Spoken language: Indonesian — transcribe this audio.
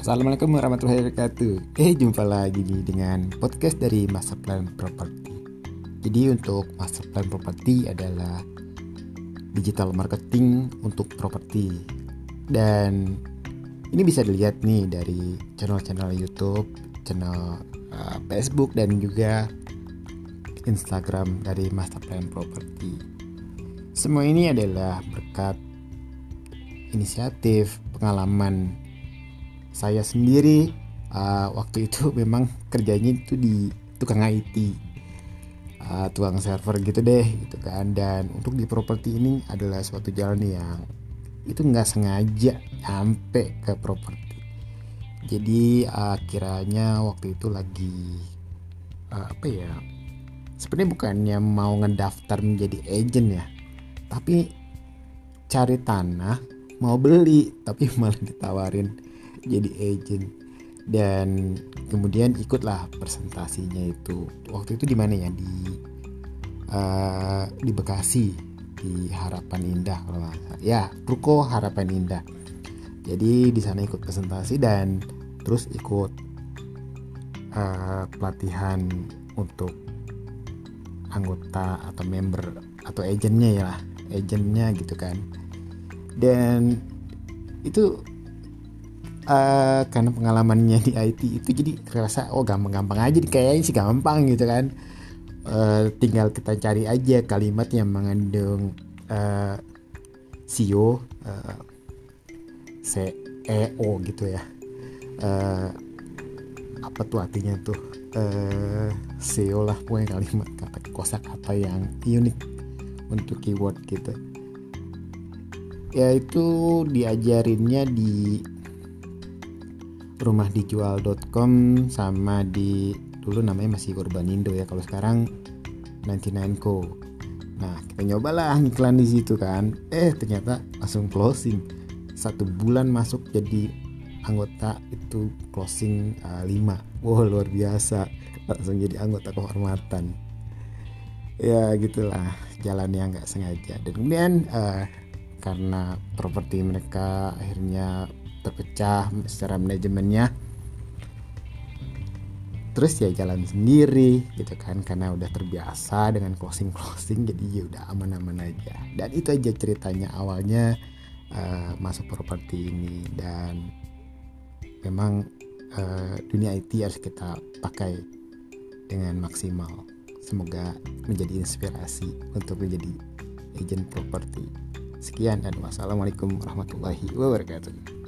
Assalamualaikum warahmatullahi wabarakatuh. Jumpa lagi dengan podcast dari Masterplan Property. Jadi untuk Masterplan Property adalah digital marketing untuk properti. Dan ini bisa dilihat nih dari channel-channel YouTube, channel Facebook dan juga Instagram dari Masterplan Property. Semua ini adalah berkat inisiatif, pengalaman saya sendiri. Waktu itu memang kerjanya itu di tukang IT, tukang server gitu deh, gitu kan. Dan untuk di properti ini adalah suatu jalan yang itu nggak sengaja sampai ke properti. Jadi kiranya waktu itu lagi sebenarnya bukannya mau ngedaftar menjadi agent ya, tapi cari tanah mau beli, tapi malah ditawarin jadi agent. Dan kemudian ikutlah presentasinya itu. Waktu itu di mana ya, di Bekasi, di Harapan Indah kalau nggak salah. Ya, Ruko Harapan Indah. Jadi di sana ikut presentasi dan terus ikut pelatihan untuk anggota atau member atau agentnya gitu kan. Dan itu karena pengalamannya di IT itu jadi kerasa gampang-gampang aja, kayaknya sih gampang gitu kan. Tinggal kita cari aja kalimat yang mengandung CEO, CEO gitu ya. Apa tuh artinya tuh, SEO lah pokoknya, kalimat kata kosakata yang unik untuk keyword gitu. Yaitu diajarinnya di rumahdijual.com sama di, dulu namanya masih Korbanindo ya, kalau sekarang 99co. Nah, kita nyobalah iklan di situ kan. Ternyata langsung closing. 1 bulan masuk jadi anggota itu closing 5. Wow, luar biasa, langsung jadi anggota kehormatan. Ya gitulah jalan yang nggak sengaja. Dan kemudian karena properti mereka akhirnya terpecah secara manajemennya, terus ya jalan sendiri gitu kan, karena udah terbiasa dengan closing jadi ya udah aman-aman aja. Dan itu aja ceritanya awalnya masuk properti ini. Dan memang dunia IT harus kita pakai dengan maksimal. Semoga menjadi inspirasi untuk menjadi agent properti. Sekian dan wassalamualaikum warahmatullahi wabarakatuh.